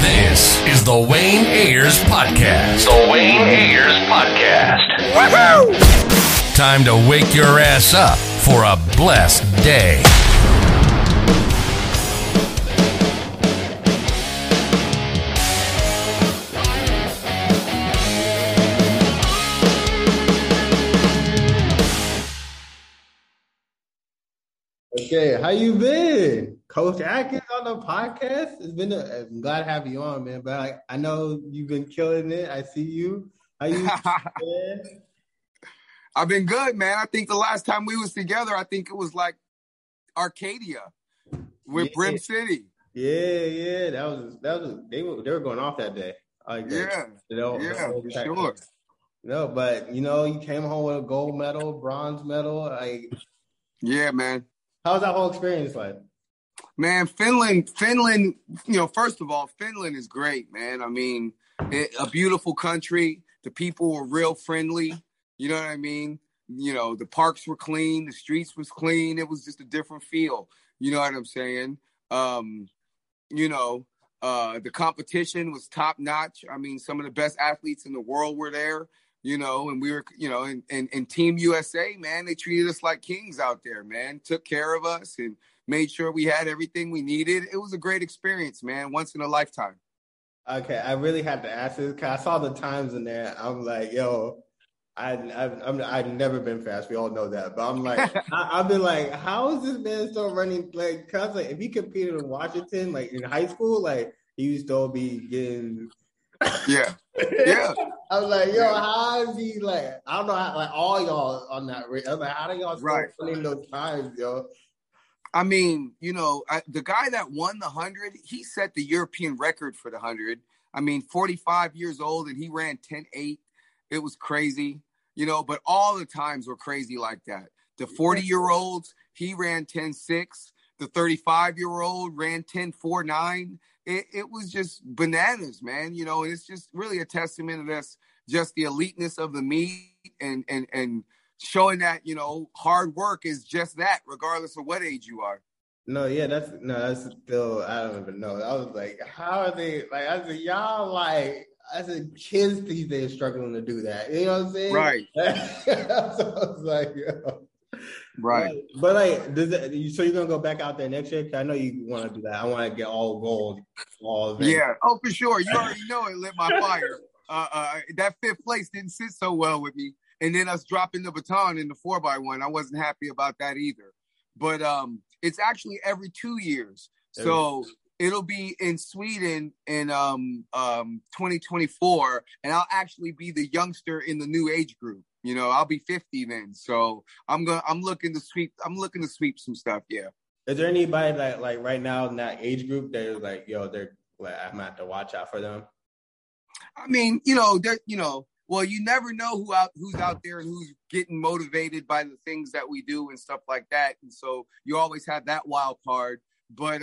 This is the Wayne Ayers Podcast. The Wayne Ayers Podcast. Woohoo! Time to wake your ass up for a blessed day. Okay, how you been? Coach Atkins on the podcast? I'm glad to have you on, man. But I know you've been killing it. I see you. How you been? I've been good, man. I think the last time we was together, I think it was like Arcadia with Brim City. Yeah. They were going off that day. Sure. No, but you came home with a gold medal, bronze medal. Yeah, man. How was that whole experience like? Man, Finland, first of all, Finland is great, man. I mean, a beautiful country. The people were real friendly. You know what I mean? The parks were clean. The streets was clean. It was just a different feel. You know what I'm saying? The competition was top notch. I mean, some of the best athletes in the world were there. And we were, and Team USA, man, they treated us like kings out there, man, took care of us and made sure we had everything we needed. It was a great experience, man, once in a lifetime. Okay, I really had to ask this because I saw the times in there. I'm like, I've never been fast. We all know that. But I'm like, I've been like, how is this man still running? Like, cause like if he competed in Washington, like in high school, like he would still be getting. Yeah. I was like, how is he like? I don't know, all y'all on that. I was like, how do y'all still running those times, yo? I mean, the guy that won the 100, he set the European record for the 100. I mean, 45 years old, and he ran 10.8. It was crazy, but all the times were crazy like that. The 40-year-olds, he ran 10.6. The 35-year-old ran 10.49. It was just bananas, man. And it's just really a testament to us, just the eliteness of the meet and showing that, hard work is just that, regardless of what age you are. No, yeah, that's still, I don't even know. I was like, how are they, I said, kids these days struggling to do that. You know what I'm saying? Right. So I was like, Right. But so you're going to go back out there next year? Because I know you want to do that. I want to get all gold. Yeah. Oh, for sure. You already know it lit my fire. That fifth place didn't sit so well with me. And then us dropping the baton in the 4x1, I wasn't happy about that either. But it's actually every 2 years. So it'll be in Sweden in 2024, and I'll actually be the youngster in the new age group. I'll be 50 then. So I'm looking to sweep some stuff, yeah. Is there anybody that right now in that age group that is like, they're like, I'm gonna have to watch out for them? I mean, well, you never know who's out there and who's getting motivated by the things that we do and stuff like that. And so you always have that wild card. But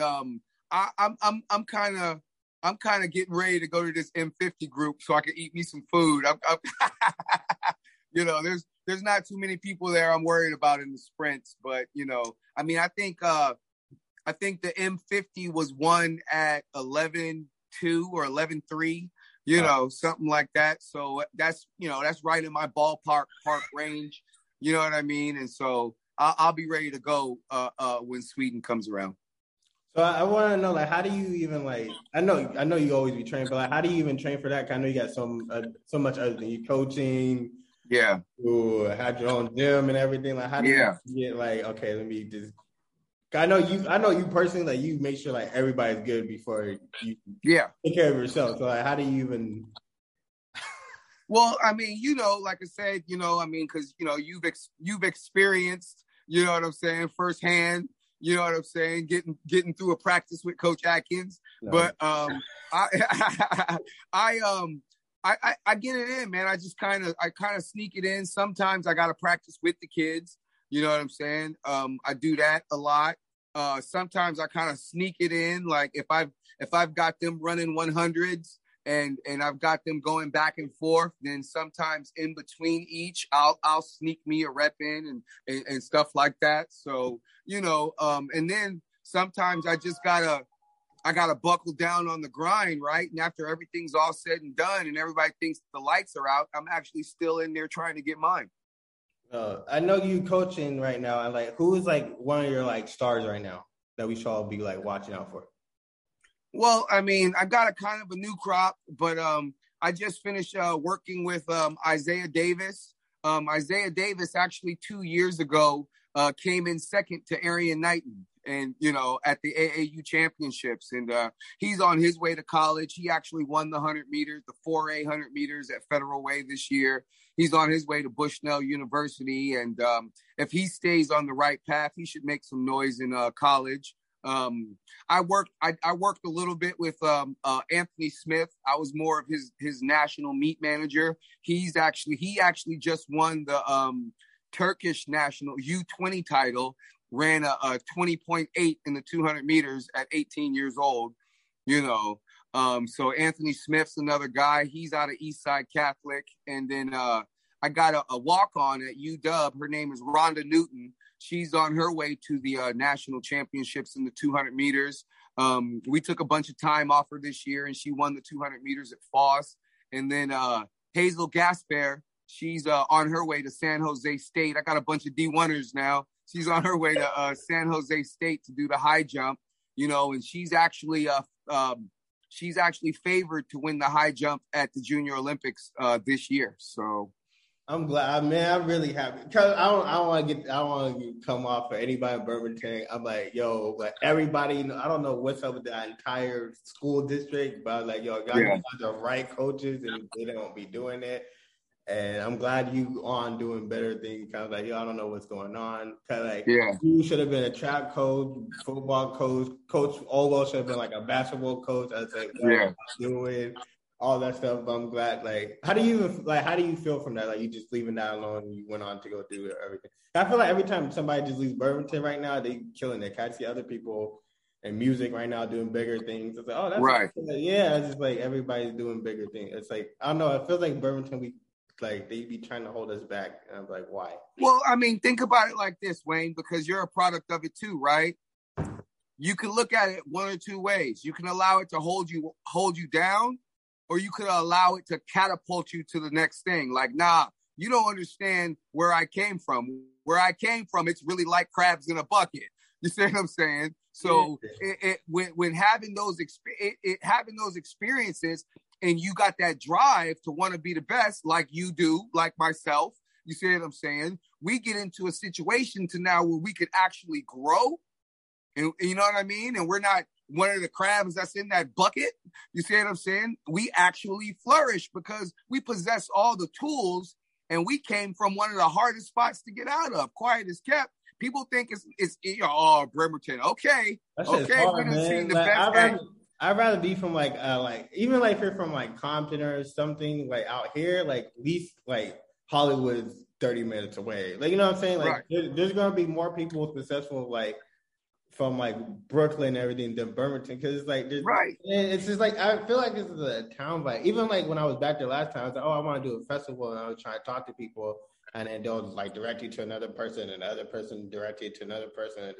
I'm kind of getting ready to go to this M50 group so I can eat me some food. There's not too many people there I'm worried about in the sprints. But I think the M50 was won at 11.2 or 11.3. Something like that. So that's right in my ballpark range. You know what I mean? And so I'll be ready to go when Sweden comes around. So I want to know, how do you even I know you always be training, but how do you even train for that? 'Cause I know you got so much other than you coaching. Yeah. You had your own gym and everything. How do you get let me just. I know you personally, you make sure, everybody's good before you take care of yourself. So, how do you even... Well, I mean, like I said, I mean, because, you've experienced, you know what I'm saying, firsthand, you know what I'm saying, getting through a practice with Coach Atkins. No. But I get it in, man. I kind of sneak it in. Sometimes I got to practice with the kids. You know what I'm saying? I do that a lot. Sometimes I kind of sneak it in, if I've got them running 100s, and I've got them going back and forth. Then sometimes in between each, I'll sneak me a rep in and stuff like that. So, you know, and then sometimes I just gotta buckle down on the grind, right? And after everything's all said and done and everybody thinks the lights are out, I'm actually still in there trying to get mine. I know you coaching right now. And like, who is like one of your like stars right now that we should all be like watching out for? Well, I mean, I've got a kind of a new crop, but I just finished working with Isaiah Davis. Isaiah Davis actually 2 years ago came in second to Erriyon Knighton and, you know, at the AAU championships. And he's on his way to college. He actually won the 100 meters, the 4x100 meters at Federal Way this year. He's on his way to Bushnell University. And if he stays on the right path, he should make some noise in college. I worked a little bit with Anthony Smith. I was more of his national meet manager. He actually just won the Turkish national U20 title, ran a 20.8 in the 200 meters at 18 years old, you know. So Anthony Smith's another guy. He's out of Eastside Catholic. And then I got a walk-on at UW. Her name is Rhonda Newton. She's on her way to the national championships in the 200 meters. We took a bunch of time off her this year, and she won the 200 meters at Foss. And then Hazel Gaspar, she's on her way to San Jose State. I got a bunch of D1ers now. She's on her way to San Jose State to do the high jump, you know, and she's actually favored to win the high jump at the Junior Olympics this year. So. I'm glad, man. I'm really happy because I don't want to come off for anybody in Bremerton. I'm like, yo, like everybody. I don't know what's up with the entire school district, but I was like, yo, guys are the right coaches, and they don't be doing it. And I'm glad you on doing better things. Cause like, yo, I don't know what's going on. Cause like, you should have been a track coach, football coach, Coach Olo should have been like a basketball coach. I was like, what you doing? All that stuff, but I'm glad. Like, how do you feel from that? Like, you just leaving that alone, and you went on to go through everything. I feel like every time somebody just leaves Burlington right now, they killing it. I see other people in music right now doing bigger things. It's like, oh, that's right. Like, yeah, it's just like everybody's doing bigger things. It's like I don't know. It feels like Burlington, we like they be trying to hold us back. And I'm like, why? Well, I mean, think about it like this, Wayne, because you're a product of it too, right? You can look at it one or two ways. You can allow it to hold you down. Or you could allow it to catapult you to the next thing. Like, nah, you don't understand where I came from. Where I came from, it's really like crabs in a bucket. You see what I'm saying? So having those experiences and you got that drive to want to be the best like you do, like myself, you see what I'm saying? We get into a situation to now where we could actually grow. And you know what I mean? And we're not one of the crabs that's in that bucket. You see what I'm saying? We actually flourish because we possess all the tools and we came from one of the hardest spots to get out of. Quiet is kept. People think it's you know, oh, Bremerton. Okay. That shit's hard, man. Like, I'd rather be from like even like if you're from like Compton or something like out here, like at least like Hollywood's 30 minutes away. Like, you know what I'm saying? Like there's going to be more people successful like from like Brooklyn and everything to Bremerton, because it's like it's just like I feel like this is a town vibe. Even like when I was back there last time, I was like, oh, I want to do a festival, and I was trying to talk to people, and then they'll like direct you to another person, and the other person direct you to another person.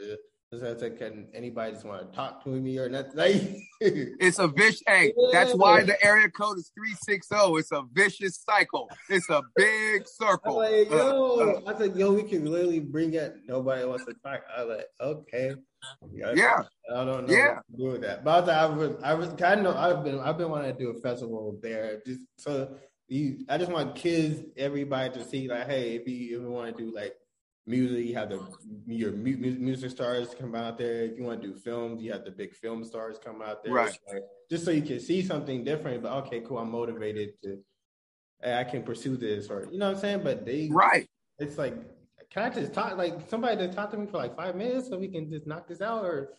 It's like, can anybody just want to talk to me or nothing? Like, it's a vicious. Hey, that's why the area code is 360. It's a vicious cycle. It's a big circle. I was like, yo, we can literally bring it. Nobody wants to talk. I was like, okay. Yeah. I don't know what to do with that. But I've been wanting to do a festival there. Just so I just want kids, everybody to see like, hey, if you ever want to do like music, you have your music stars come out there. If you want to do films, you have the big film stars come out there. Right. Like, just so you can see something different. But okay, cool. I'm motivated to. Hey, I can pursue this, or you know what I'm saying. But they It's like, can I just talk? Like somebody to talk to me for like 5 minutes so we can just knock this out, or.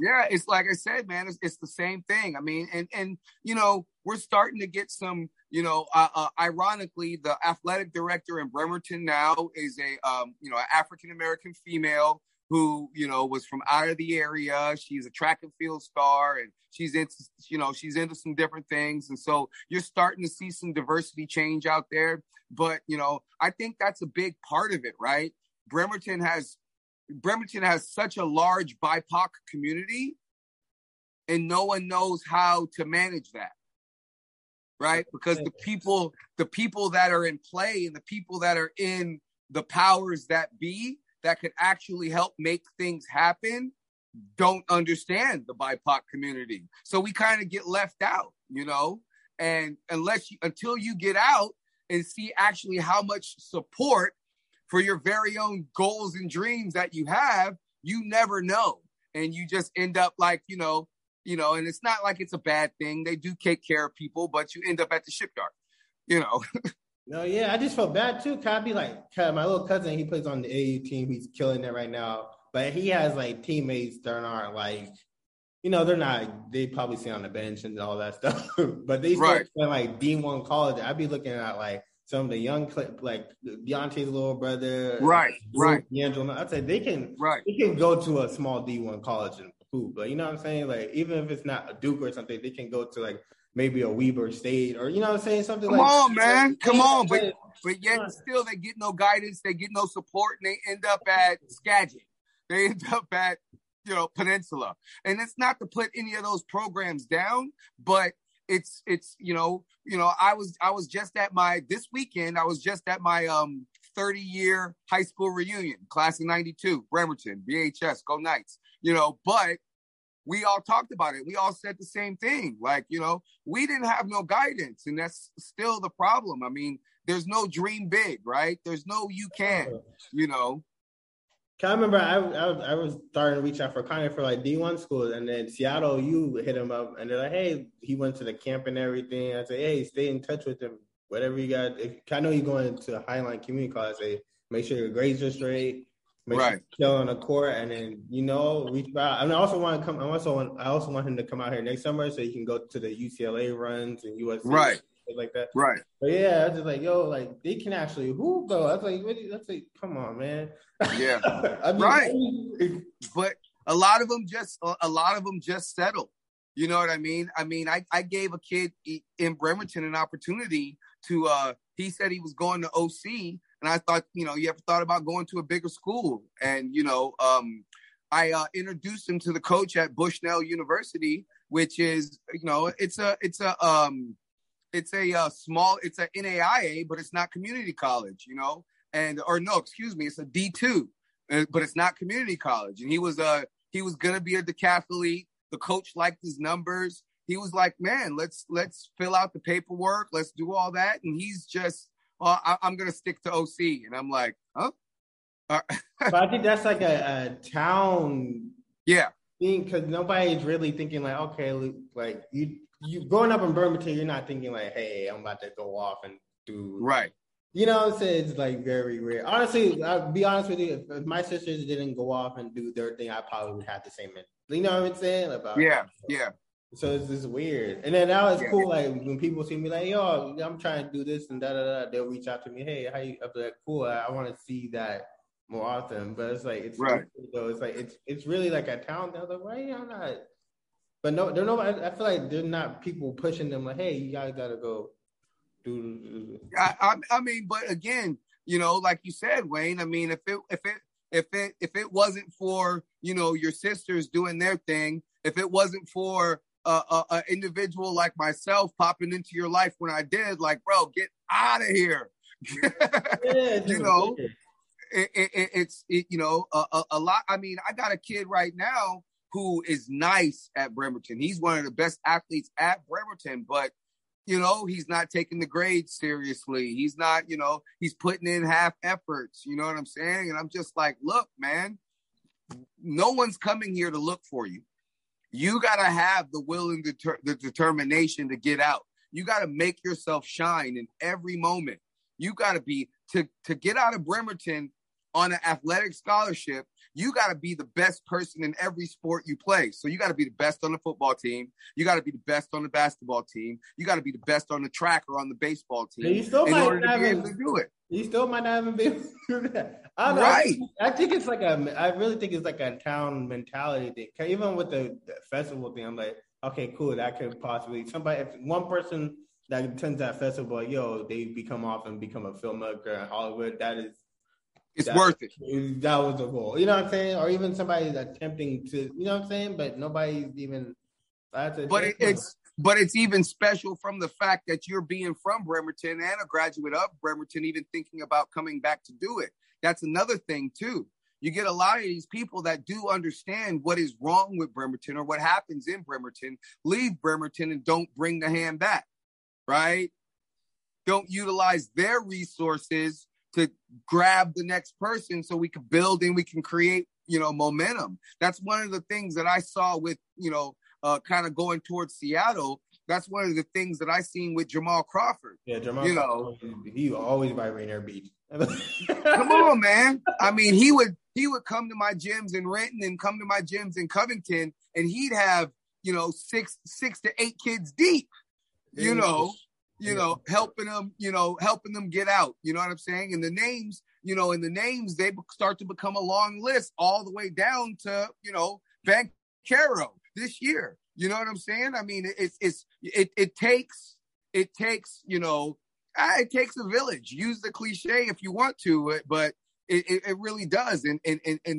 Yeah, it's like I said, man, it's the same thing. I mean, and you know, we're starting to get some, you know, ironically, the athletic director in Bremerton now is a, you know, an African-American female who, you know, was from out of the area. She's a track and field star, and she's into, you know, she's into some different things. And so you're starting to see some diversity change out there. But, you know, I think that's a big part of it, right? Bremerton has such a large BIPOC community, and no one knows how to manage that, right? Because the people that are in play and the people that are in the powers that be that could actually help make things happen don't understand the BIPOC community. So we kind of get left out, you know? And until you get out and see actually how much support for your very own goals and dreams that you have, you never know. And you just end up like, you know, and it's not like it's a bad thing. They do take care of people, but you end up at the shipyard, you know? No, yeah, I just felt bad too. I'd be like, my little cousin, he plays on the AU team. He's killing it right now. But he has like teammates that aren't like, you know, they're not, they probably sit on the bench and all that stuff. But they still right. play like D1 college. I'd be looking at like some of the young, like Deontay's little brother. Right, right. D'Angelo. I'd say they can go to a small D1 college and hoop. But you know what I'm saying? Like, even if it's not a Duke or something, they can go to like, maybe a Weber State or, you know what I'm saying? Something like that. Come on, man. Come on. But yet still they get no guidance. They get no support. And they end up at Skagit. They end up at, you know, Peninsula. And it's not to put any of those programs down, but it's, you know, I was just at my 30-year high school reunion, class of 92, Bremerton, VHS, go Knights, you know, but we all talked about it. We all said the same thing. Like, you know, we didn't have no guidance, and that's still the problem. I mean, there's no dream big, right? There's no you can, you know. I remember I was starting to reach out for Connor for, like, D1 schools, and then Seattle U hit him up, and they're like, hey, he went to the camp and everything. I said, hey, stay in touch with him, whatever you got. If, I know you're going to Highline Community College. I say, make sure your grades are straight. Make right. Kill on the court, and then you know, reach out. And I also want to come. I also want him to come out here next summer so he can go to the UCLA runs and USC, right, and like that, right. But yeah, I was just like, yo, like they can actually hoop though. I was like, what come on, man. Yeah, I mean, right. But a lot of them just settle. You know what I mean? I gave a kid in Bremerton an opportunity to. He said he was going to OC. And I thought, you know, you ever thought about going to a bigger school? And, you know, I introduced him to the coach at Bushnell University, which is, you know, it's a NAIA, but it's not community college, you know, it's a D2, but it's not community college. And he was going to be a decathlete. The coach liked his numbers. He was like, man, let's fill out the paperwork. Let's do all that. And he's just, well, I'm going to stick to OC. And I'm like, huh? But I think that's like a town thing, because nobody's really thinking like, okay, like you growing up in Bremerton, you're not thinking like, hey, I'm about to go off and do. Right. You know what I'm saying? It's like very rare. Honestly, I'll be honest with you. If my sisters didn't go off and do their thing, I probably would have the same. You know what I'm saying? About yeah. So it's just weird. And then now it's cool, like, when people see me like, yo, I'm trying to do this and da-da-da, they'll reach out to me, hey, how you up there? Cool, I want to see that more often. But it's like, it's right. So it's like, it's really like a town that I was like, why y'all not? But no, they're nobody, I feel like they're not people pushing them like, hey, you guys gotta go do. I mean, but again, you know, like you said, Wayne, I mean, if it wasn't for, you know, your sisters doing their thing, if it wasn't for an individual like myself popping into your life when I did, like, bro, get out of here. You know, it's you know, a lot. I mean, I got a kid right now who is nice at Bremerton. He's one of the best athletes at Bremerton, but, you know, he's not taking the grades seriously. He's not, you know, he's putting in half efforts. You know what I'm saying? And I'm just like, look, man, no one's coming here to look for you. You got to have the will and the determination to get out. You got to make yourself shine in every moment. You got to be, to get out of Bremerton on an athletic scholarship, you got to be the best person in every sport you play. So you got to be the best on the football team. You got to be the best on the basketball team. You got to be the best on the track or on the baseball team. And you still might not be able to do it. You still might not even be able to do that. Right. I think it's like I really think it's like a town mentality thing. Even with the festival thing, I'm like, okay, cool. That could possibly somebody, if one person that attends that festival, yo, they become off and become a filmmaker in Hollywood. It's worth it. That was the goal. You know what I'm saying? Or even somebody's attempting to, you know what I'm saying? But nobody's even. But it's even special from the fact that you're being from Bremerton and a graduate of Bremerton, even thinking about coming back to do it. That's another thing too. You get a lot of these people that do understand what is wrong with Bremerton or what happens in Bremerton, leave Bremerton and don't bring the hand back, right? Don't utilize their resources to grab the next person so we can build and we can create, you know, momentum. That's one of the things that I saw with, you know, kind of going towards Seattle. That's one of the things that I seen with Jamal Crawford. Yeah, Jamal, you know, he was always by Rainier Beach. Come on, man. I mean, he would come to my gyms in Renton and come to my gyms in Covington, and he'd have, you know, six to eight kids deep, you know, helping them get out. You know what I'm saying? And the names, you know, they start to become a long list all the way down to, you know, Banchero this year. You know what I'm saying? I mean, it takes, you know, it takes a village. Use the cliche if you want to, but it really does. And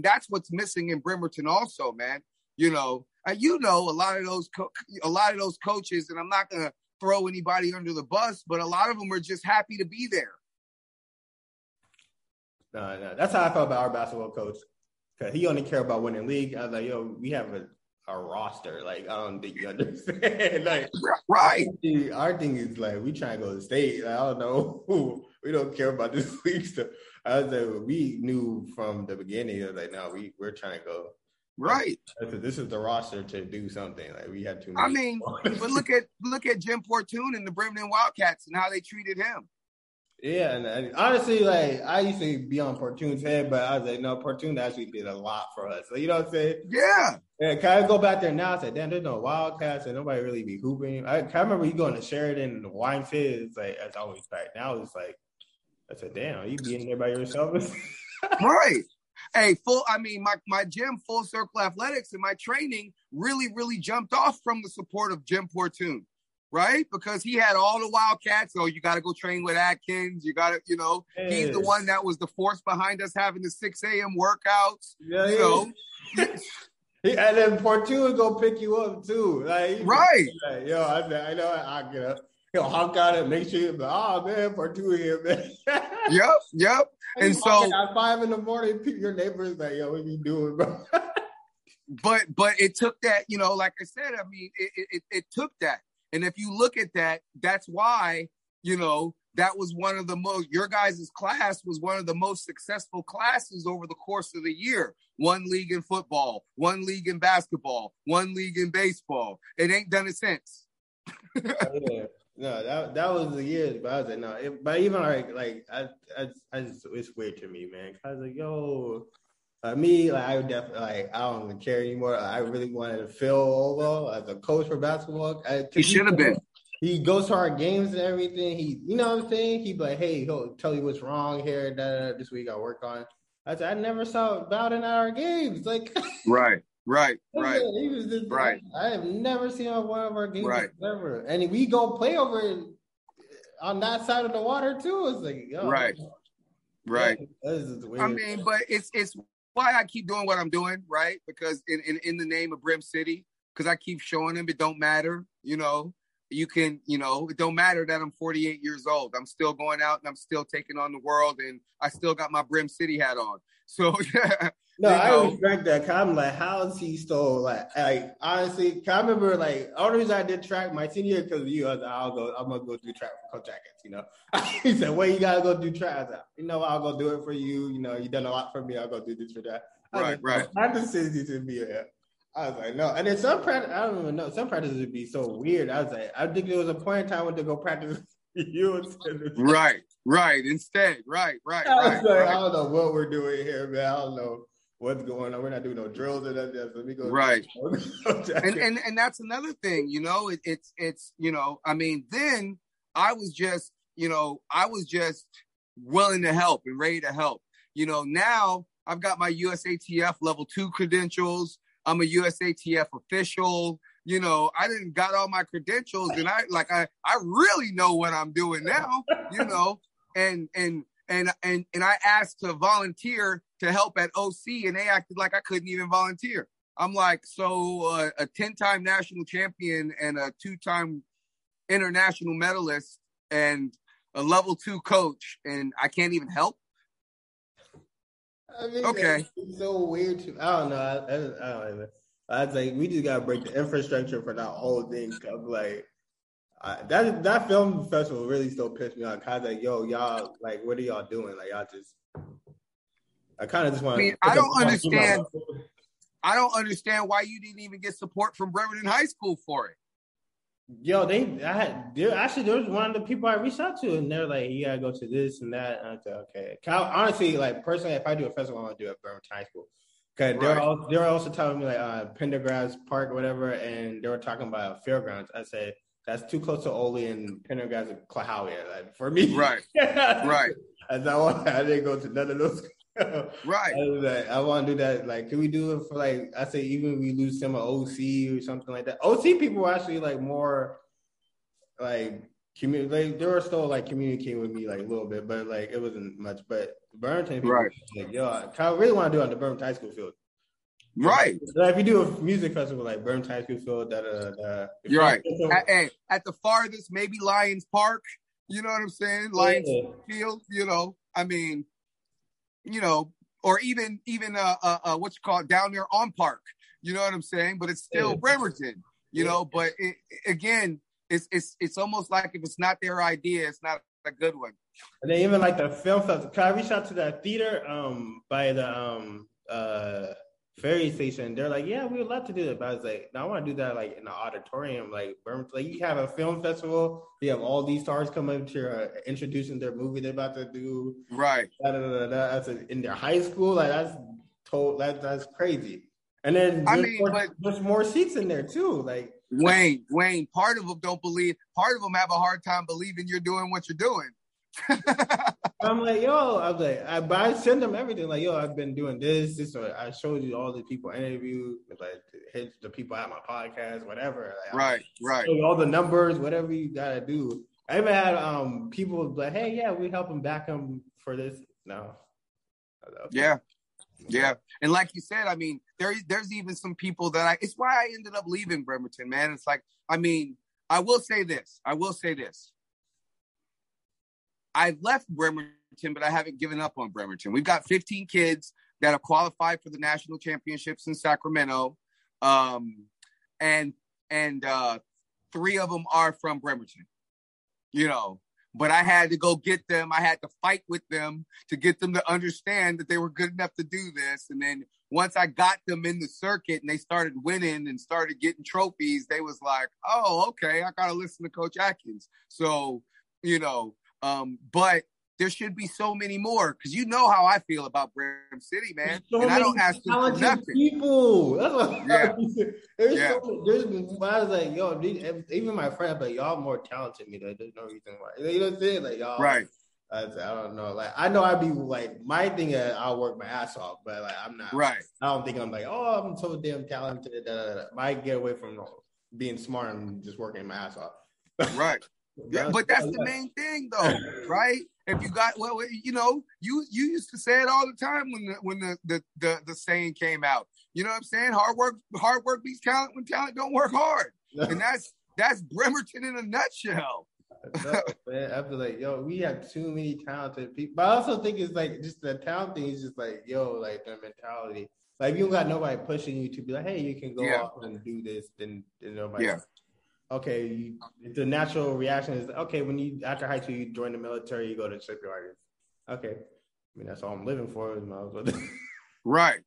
that's what's missing in Bremerton also, man. You know, a lot of those coaches, and I'm not going to throw anybody under the bus, but a lot of them are just happy to be there. No, that's how I felt about our basketball coach. Cause he only cared about winning league. I was like, yo, we have a roster. Like, I don't think you understand. Like, right. Our thing is like, we try to go to the state. Like, I don't know. We don't care about this league stuff. I was like, we knew from the beginning. I was like, no, we're trying to go. Right. Like, this is the roster to do something. Like, we had too many. I mean, but look at Jim Portune and the Bremerton Wildcats and how they treated him. Yeah, and honestly, like, I used to be on Portune's head, but I was like, no, Portune actually did a lot for us. So, you know what I'm saying? Yeah. And can I go back there now? I said, damn, there's no Wildcats, and nobody really be hooping. I remember you going to Sheridan and the wine fizz. It's like, that's always right. Now it's like, I said, damn, are you being there by yourself? Right. Hey, my gym, Full Circle Athletics, and my training really, really jumped off from the support of Jim Portune. Right? Because he had all the Wildcats. Oh, you got to go train with Atkins. You got to, you know, yes. He's the one that was the force behind us having the 6 a.m. workouts. Yeah, you know. And then Portune would go pick you up, too. Like, right. Like, yo, I know I'll get up. He'll honk out and make sure you're like, oh, man, Portune here, man. Yep. And so at 5 in the morning, your neighbor's like, yo, what you doing, bro? But it took that, you know, like I said, I mean, it took that. And if you look at that, that's why, you know, that was one of the most, your guys' class was one of the most successful classes over the course of the year. One league in football, one league in basketball, one league in baseball. It ain't done it since. Yeah. No, that was the years, but I was like, no. But even like I just, it's weird to me, man. I was like, yo. Me, like, I would definitely, like, I don't even care anymore. I really wanted to fill Ovo as a coach for basketball. He should have been. He goes to our games and everything. He, you know what I'm saying? He'd be like, hey, he'll tell you what's wrong here. This week I work on. I never saw Bowden at our games. Like, right. He was just, right. I have never seen one of our games ever. And we go play over on that side of the water too. It's like, yo, right. This is weird. I mean, but it's why I keep doing what I'm doing, right? Because in the name of Brim City, because I keep showing them it don't matter, you know. You can, you know, it don't matter that I'm 48 years old. I'm still going out and I'm still taking on the world, and I still got my Brim City hat on. So yeah. No, you know. I always drank that. I'm like, how is he still like honestly? I remember like all the reason I did track my senior year because of you. I was like, I'm gonna go do track for Coach Atkins. You know, he said, "Well, you gotta go do track." I was like, you know, I'll go do it for you. You know, you done a lot for me. I'll go do this for that. Right. My decision to be here. I was like, no. And then some practice, I don't even know. Some practices would be so weird. I was like, I think there was a point in time I went to go practice. You right. Instead, right. I don't know what we're doing here, man. I don't know. what's going on? We're not doing no drills or nothing. So we go right. And that's another thing, you know, it's, you know, I mean, then I was just willing to help and ready to help. You know, now I've got my USATF level 2 credentials. I'm a USATF official. You know, I didn't got all my credentials, and I really know what I'm doing now, you know, and I asked to volunteer to help at OC, and they acted like I couldn't even volunteer. I'm like, so a 10-time national champion and a 2-time international medalist and a level 2 coach, and I can't even help? I mean, okay. It's so weird to, I don't know. I don't even. I was like, we just gotta break the infrastructure for that whole thing. I'm like, that film festival really still pissed me off. I was like, yo, y'all, like, what are y'all doing? Like, y'all just, I kind of just want. I mean, I don't understand why you didn't even get support from Bremerton High School for it. Yo, there was one of the people I reached out to, and they're like, you gotta go to this and that. And I said, okay. Honestly, like, personally, if I do a festival, I want to do it at Bremerton High School. Because they're also telling me, like, Pendergrass Park or whatever, and they were talking about fairgrounds. I said, that's too close to Ole and Pendergrass and Klahowia, like, for me. Right, right. I didn't go to none of those. Right. I was like, I want to do that. Like, can we do it for, like, I say, even if we lose some of OC or something like that. OC people were actually, like, more, like, they were still, like, communicating with me, like, a little bit, but, like, it wasn't much. But Burlington people, right, like, yo, I really want to do it on the Burlington High School field. Right. Like, if you do a music festival, like, Burlington High School field, You're right. At the farthest, maybe Lions Park, you know what I'm saying? Lions Field, you know, I mean, you know, or even what's called down there on Park, you know what I'm saying? But it's still Bremerton, you know, but again, It's almost like if it's not their idea, it's not a good one. And they even like the film festival. I reached out to that theater by the ferry station. They're like, yeah, we would love to do that. But I was like, no, I want to do that like in the auditorium, like Burma. Like you have a film festival, you have all these stars come up to introducing their movie they're about to do. Right. That's in their high school. Like that's crazy. And then there's more seats in there too. Like Wayne, part of them don't believe, part of them have a hard time believing you're doing what you're doing. I'm like, yo, I was like, but I send them everything. Like, yo, I've been doing this, or I showed you all the people I interviewed, like hit the people at my podcast, whatever. Like, right. All the numbers, whatever you gotta do. I even had people like, hey, yeah, we help them back them for this. No. Yeah. Yeah. And like you said, I mean, there's even some people that it's why I ended up leaving Bremerton, man. It's like, I mean, I will say this. I've left Bremerton, but I haven't given up on Bremerton. We've got 15 kids that have qualified for the national championships in Sacramento. And 3 of them are from Bremerton, you know. But I had to go get them. I had to fight with them to get them to understand that they were good enough to do this. And then once I got them in the circuit and they started winning and started getting trophies, they was like, oh, okay, I got to listen to Coach Atkins. So, you know, but there should be so many more because you know how I feel about Brim City, man. So and I don't ask them for nothing. People. That's what I was like, yo, even my friend, but y'all more talented than me. Like, there's no reason why. You know what I'm saying? Like y'all, right? I don't know. Like I know I'd be like my thing. I'll work my ass off, but like I'm not. Right. I don't think I'm like, oh, I'm so damn talented. I get away from being smart and just working my ass off. Right. Yeah, but that's the main thing, though, right? If you got, well, you know, you used to say it all the time when the saying came out. You know what I'm saying? Hard work beats talent when talent don't work hard, and that's Bremerton in a nutshell. No, man, I feel like, yo, we have too many talented people. But I also think it's like just the talent thing is just like, yo, like their mentality. Like you don't got nobody pushing you to be like, hey, you can go off and do this. Then nobody. Yeah. Okay, the natural reaction is, okay, when you, after high school, you join the military, you go to shipyard. Okay. I mean, that's all I'm living for. Right.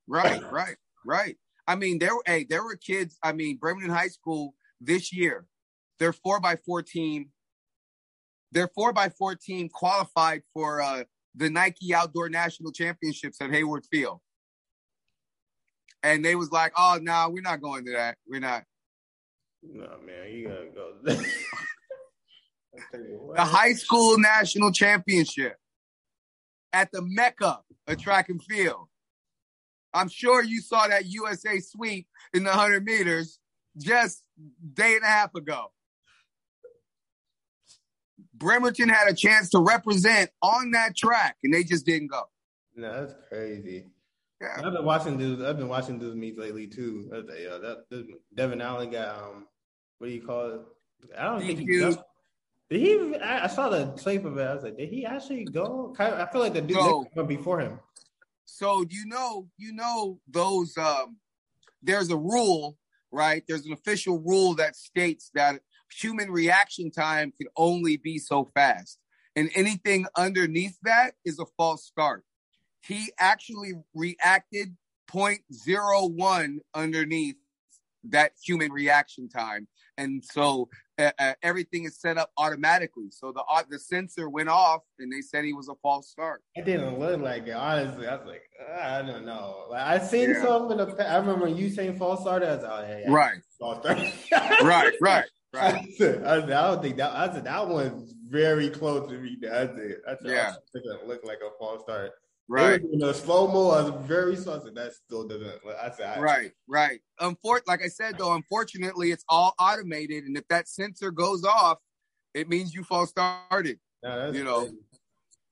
I mean, there were kids, I mean, Bremerton High School this year, their 4x4 team, qualified for the Nike Outdoor National Championships at Hayward Field. and they was like, "Oh no, we're not going to that. We're not." No, man, you gotta go. The high school national championship at the Mecca of track and field. I'm sure you saw that USA sweep in the 100 meters just day and a half ago. Bremerton had a chance to represent on that track, and they just didn't go. No, that's crazy. Yeah. I've been watching dudes meets lately too. Devon Allen got what do you call it? I don't think he jumped. Did he? I saw the tape of it. I was like, did he actually go? I feel like the dude went before him. So you know those. There's a rule, right? There's an official rule that states that human reaction time can only be so fast, and anything underneath that is a false start. He actually reacted 0.01 underneath that human reaction time, and so everything is set up automatically. So the sensor went off, and they said he was a false start. It didn't look like it, honestly. I was like, I don't know. Like, I seen something. I remember you saying false start. I was like, oh, hey, right, false start. Right. I don't think that. I said that one's very close to me. It doesn't look like a false start. Right. In the slow-mo, I was very saucy. That still doesn't. I said, right. Like I said, though, unfortunately, it's all automated. And if that sensor goes off, it means you false started. No, you know, crazy.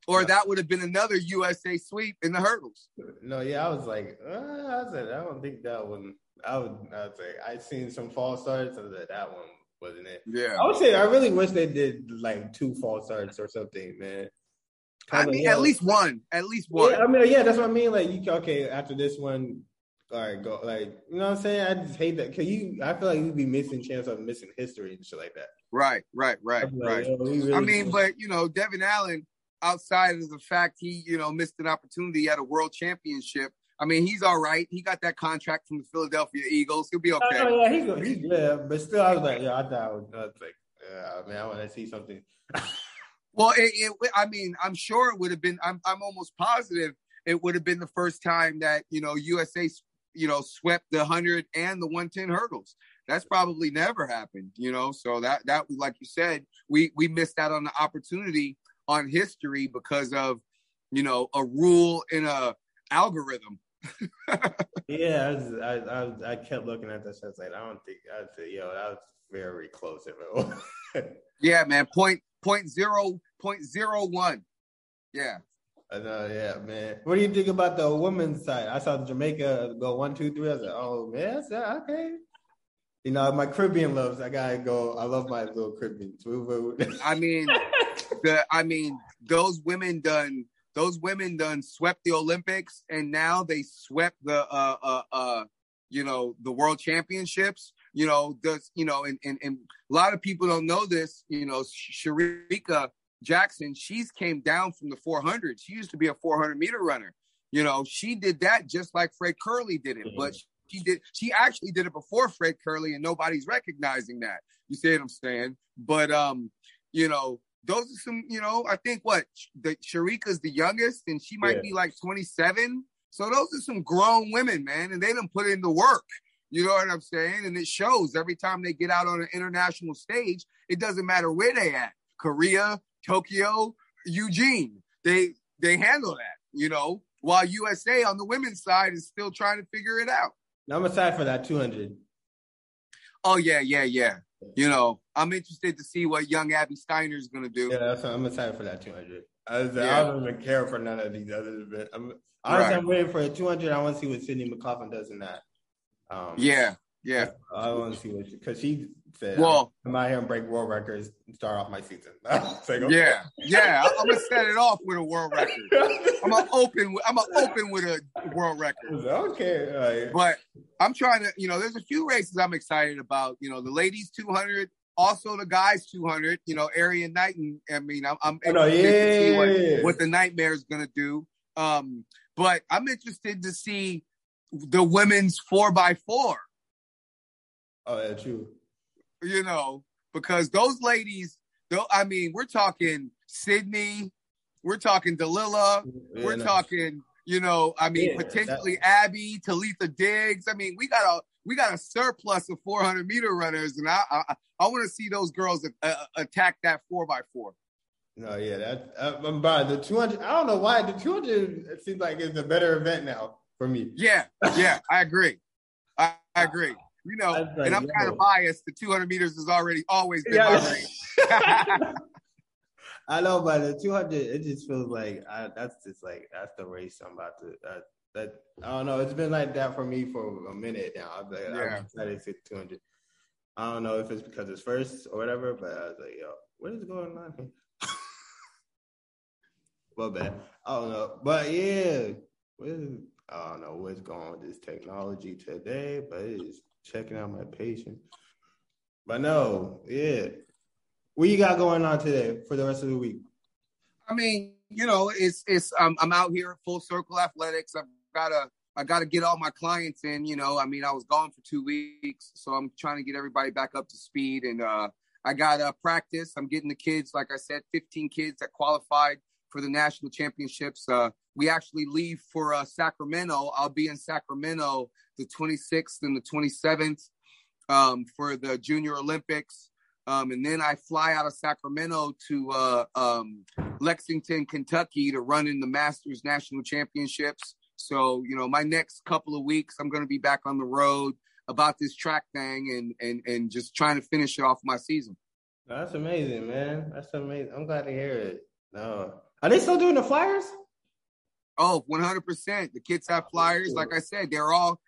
Or that would have been another USA sweep in the hurdles. No, yeah, I was like, I don't think that one. I seen some false starts. I was like, that one wasn't it. Yeah. I would say I really wish they did like 2 false starts or something, man. I mean, at least one. Yeah, I mean, yeah, that's what I mean. Like, after this one, all right, go. Like, you know what I'm saying? I just hate that. I feel like you'd be missing chance of missing history and shit like that. Right. Yo, really but, you know, Devon Allen, outside of the fact he, you know, missed an opportunity at a world championship, I mean, he's all right. He got that contract from the Philadelphia Eagles. He'll be okay. Oh, yeah, he's good. But still, I was like, I want to see something. Well, I'm sure it would have been. I'm almost positive it would have been the first time that USA, swept the 100 and the 110 hurdles. That's probably never happened, So that like you said, we missed out on the opportunity on history because of, a rule in a algorithm. Yeah, I kept looking at this. I was like, that was very close. Yeah, man. 0.01. Yeah. I know, yeah, man. What do you think about the women's side? I saw Jamaica go 1, 2, 3. I was like, oh, man, okay. My Caribbean loves. I gotta go. I love my little Caribbean. I mean, those women done swept the Olympics, and now they swept the the World Championships. And a lot of people don't know this, Sharika Jackson, she's came down from the 400. She used to be a 400-meter runner. She did that just like Fred Kerley did it, but she actually did it before Fred Kerley, and nobody's recognizing that. You see what I'm saying? But, those are some, I think Sharika's the youngest, and she might be like 27. So those are some grown women, man, and they done put in the work. You know what I'm saying? And it shows every time they get out on an international stage. It doesn't matter where they at, Korea, Tokyo, Eugene. They handle that, while USA on the women's side is still trying to figure it out. Now I'm excited for that 200. Oh, yeah. I'm interested to see what young Abby Steiner is going to do. Yeah, I'm excited for that 200. I don't even care for none of these other events. I'm waiting for a 200. I want to see what Sydney McLaughlin does in that. I want to see what she said. Well, I'm out here and break world records and start off my season. I'm gonna set it off with a world record. I'm gonna open with a world record. Okay, but I'm trying to. There's a few races I'm excited about. The ladies 200, also the guys 200. Erriyon Knighton. I mean, I'm interested to see what the Nightmare is gonna do. But I'm interested to see the women's 4x4. Oh, yeah, true. Because those ladies, we're talking Sydney, we're talking Delilah, we're talking, You know, I mean, potentially Abby, Talitha Diggs. I mean, we got a surplus of 400 meter runners, and I want to see those girls attack that 4x4. No, yeah, I'm by the 200. I don't know why the 200. It seems like it's a better event now for me. Yeah, I agree. I agree. You know, like, and I'm kind of biased. The 200 meters has always been my race. I know, but the 200, it just feels like that's the race I'm about to. I don't know. It's been like that for me for a minute now. I'm excited to 200. I don't know if it's because it's first or whatever, but I was like, yo, what is going on here? My bad. I don't know. But yeah, I don't know what's going on with this technology today, but it's checking out my patient. But no, yeah. What you got going on today for the rest of the week? I mean, you know, it's I'm out here at Full Circle Athletics. I gotta get all my clients in, you know. I mean, I was gone for 2 weeks, so I'm trying to get everybody back up to speed, and I got to practice. I'm getting the kids, like I said, 15 kids that qualified for the national championships. We actually leave for Sacramento. I'll be in Sacramento the 26th and the 27th for the Junior Olympics. And then I fly out of Sacramento to Lexington, Kentucky to run in the Masters National Championships. So, you know, my next couple of weeks, I'm going to be back on the road about this track thing and just trying to finish it off my season. That's amazing, man. That's amazing. I'm glad to hear it. No. Are they still doing the flyers? Oh, 100%. The kids have flyers. Like I said, they're all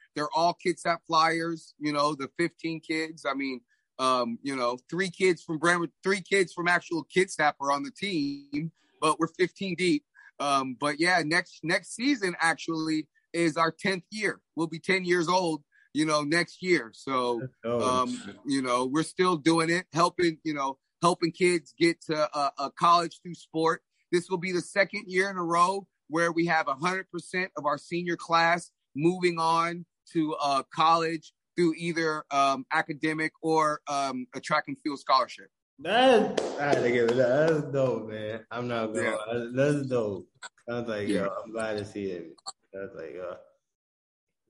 kids have flyers, you know, the 15 kids. I mean, you know, three kids from actual Kitsap are on the team, but we're 15 deep. But yeah, next season actually is our 10th year. We'll be 10 years old, you know, next year. So, you know, we're still doing it, helping kids get to a college through sport. This will be the second year in a row where we have 100% of our senior class moving on to college through either academic or a track and field scholarship. That's dope, man. I'm not going. Yeah. That's dope. I was like, yo, I'm glad to see it. I was like, yo,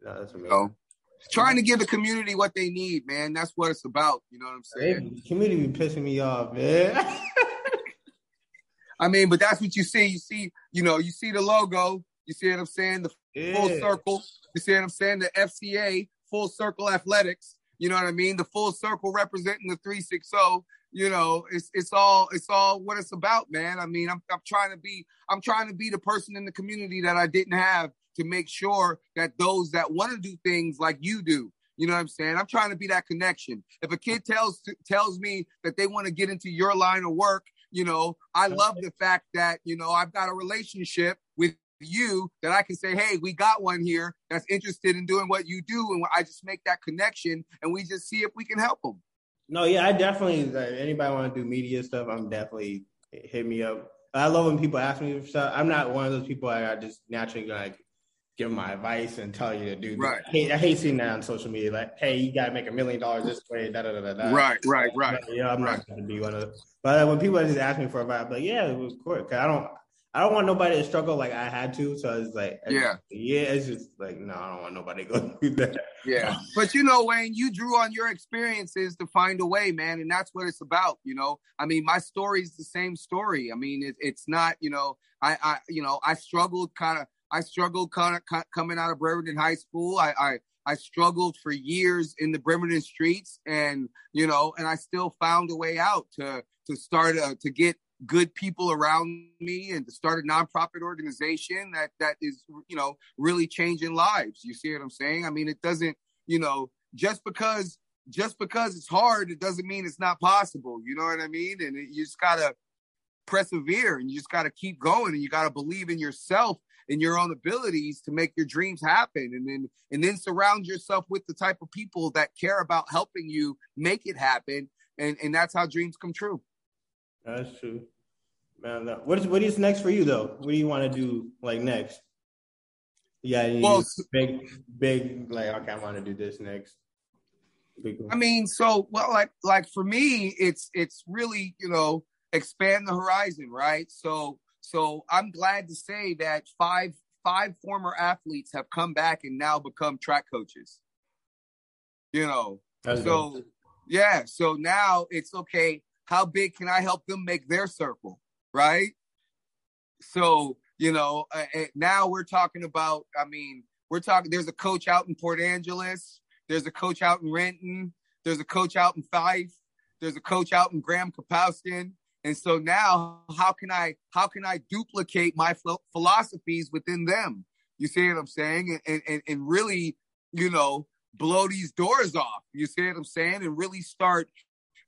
that's amazing. So, trying to give the community what they need, man. That's what it's about. You know what I'm saying? The community be pissing me off, man. I mean, but that's what you see. You see, you know, you see the logo. You see what I'm saying? The full circle. You see what I'm saying? The FCA. Full Circle Athletics, you know what I mean? The full circle representing the 360. You know, it's all what it's about, man. I mean, I'm trying to be the person in the community that I didn't have, to make sure that those that want to do things like you do, you know what I'm saying? I'm trying to be that connection. If a kid tells me that they want to get into your line of work, you know, I love the fact that, you know, I've got a relationship with you that I can say, hey, we got one here that's interested in doing what you do, and I just make that connection, and we just see if we can help them. No, yeah, I definitely, like, anybody want to do media stuff, I'm definitely, hit me up. I love when people ask me for stuff. I'm not one of those people that I just naturally like give my advice and tell you to do. Right. I hate seeing that on social media, like, hey, you gotta make $1 million this way, da da da da. Right. Yeah, I'm not gonna be one of those. But when people just ask me for advice, I'm like, yeah, it was cool. Cause I don't want nobody to struggle like I had to. So it's like, it's just like, no, I don't want nobody to go through that. Yeah. But you know, Wayne, you drew on your experiences to find a way, man. And that's what it's about. You know, I mean, my story is the same story. I mean, it's not, you know, I struggled coming out of Bremerton High School. I struggled for years in the Bremerton streets, and, you know, and I still found a way out to get good people around me and to start a nonprofit organization that is, you know, really changing lives. You see what I'm saying? I mean, it doesn't, you know, just because it's hard, it doesn't mean it's not possible. You know what I mean? And you just got to persevere, and you just got to keep going, and you got to believe in yourself and your own abilities to make your dreams happen. And then surround yourself with the type of people that care about helping you make it happen. And that's how dreams come true. That's true, man. What is next for you, though? What do you want to do, like, next? Yeah, well, big, like, okay, I want to do this next. I mean, so, well, like for me, it's really, you know, expand the horizon, right? So I'm glad to say that five 5 former athletes have come back and now become track coaches. You know, so yeah. So now it's okay. How big can I help them make their circle? Right. So, you know, now we're talking about, I mean, we're talking, there's a coach out in Port Angeles. There's a coach out in Renton. There's a coach out in Fife. There's a coach out in Graham Kapowskin. And so now how can I duplicate my philosophies within them? You see what I'm saying? And really, you know, blow these doors off. You see what I'm saying? And really start,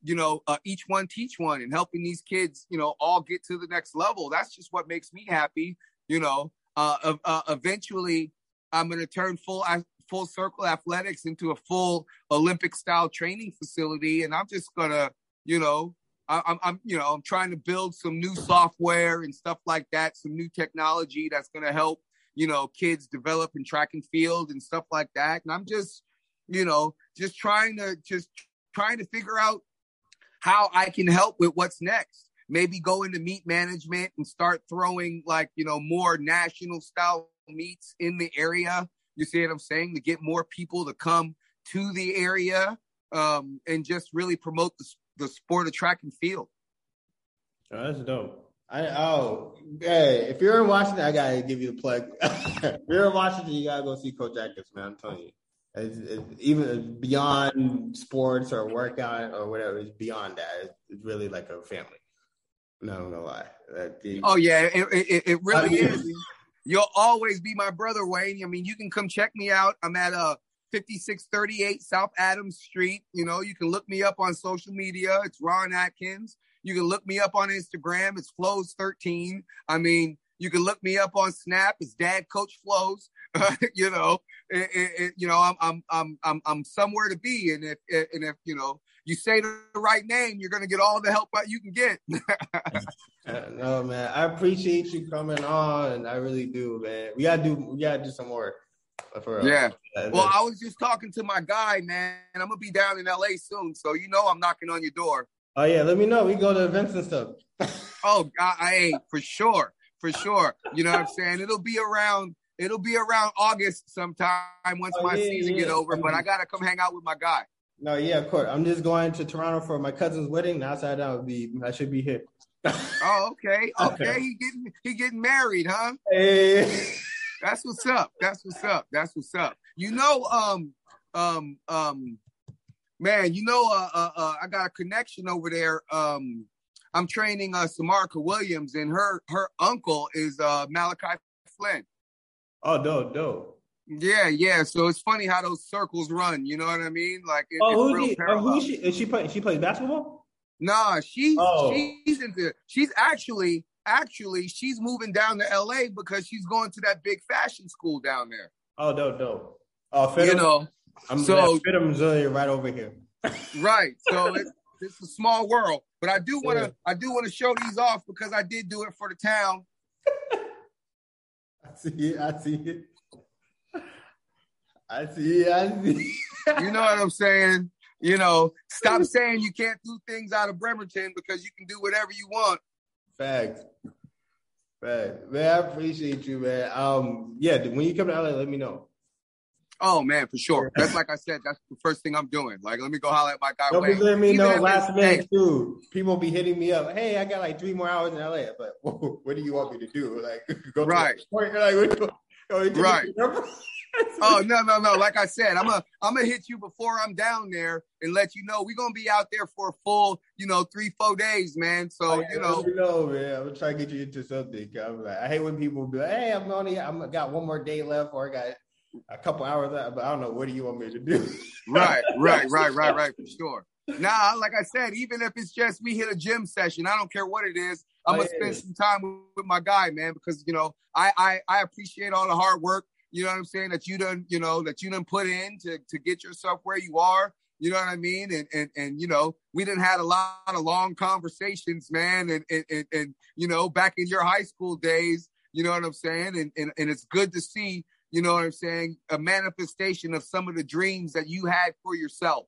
you know, each one teach one and helping these kids, you know, all get to the next level. That's just what makes me happy. You know, eventually I'm going to turn Full Circle Athletics into a full Olympic style training facility. And I'm just going to, you know, I'm trying to build some new software and stuff like that, some new technology that's going to help, you know, kids develop in track and field and stuff like that. And I'm just, you know, just trying to figure out how I can help with what's next. Maybe go into meet management and start throwing, like, you know, more national style meets in the area. You see what I'm saying? To get more people to come to the area, and just really promote the sport of track and field. Oh, that's dope. Hey, if you're in Washington, I gotta give you the plug. If you're in Washington, you gotta go see Coach Atkins, man. I'm telling you, it's even beyond sports or workout or whatever. It's beyond that. It's really like a family. No, I'm not gonna lie. It really is. You'll always be my brother, Wayne. I mean, you can come check me out. I'm at 5638 South Adams Street. You know, you can look me up on social media. It's Ron Atkins. You can look me up on Instagram. It's Flows13. I mean, you can look me up on Snap. It's Dad Coach Flows. You know, I'm somewhere to be, and if you know you say the right name, you're gonna get all the help you can get. No, man, I appreciate you coming on. I really do, man. We gotta do some work. Yeah. Well, I was just talking to my guy, man. I'm gonna be down in LA soon, so you know I'm knocking on your door. Oh yeah, let me know. We go to events and stuff. Oh, I for sure. You know what I'm saying? It'll be around August sometime once my season get over. But I gotta come hang out with my guy. No, yeah, of course. I'm just going to Toronto for my cousin's wedding. Outside, I should be here. Oh, okay. He getting married, huh? Hey. That's what's up. You know, man, you know, I got a connection over there. I'm training Samarka Williams, and her uncle is Malachi Flynn. Oh, dope. Yeah. So it's funny how those circles run. You know what I mean? Like, who is she? Is she playing? She plays basketball? Nah, she's moving down to LA because she's going to that big fashion school down there. Oh, dope. You know. I'm right over here. Right. So it's a small world, but I do want to show these off because I did do it for the town. I see it. You know what I'm saying? You know, stop saying you can't do things out of Bremerton because you can do whatever you want. Facts. Man, I appreciate you, man. Yeah, when you come to LA, let me know. Oh, man, for sure. That's like I said, that's the first thing I'm doing. Like, let me go holler at my guy. Don't be letting me know last minute, too. People be hitting me up. Hey, I got like 3 more hours in LA. I'm like, whoa, what do you want me to do? Like, go right. To the point. Like, right. Oh, no. Like I said, I'm gonna hit you before I'm down there and let you know. We're gonna be out there for a full, you know, 3-4 days, man. So you know, man. I'm gonna try to get you into something. I'm like, I hate when people be like, hey, I got one more day left, or I got a couple hours left, but I don't know, what do you want me to do? Right, for sure. Nah, like I said, even if it's just we hit a gym session, I don't care what it is. I'm gonna spend some time with my guy, man, because you know, I appreciate all the hard work. You know what I'm saying? That you done put in to get yourself where you are. You know what I mean? And you know, we done had a lot of long conversations, man. And you know, back in your high school days, you know what I'm saying? And it's good to see, you know what I'm saying, a manifestation of some of the dreams that you had for yourself.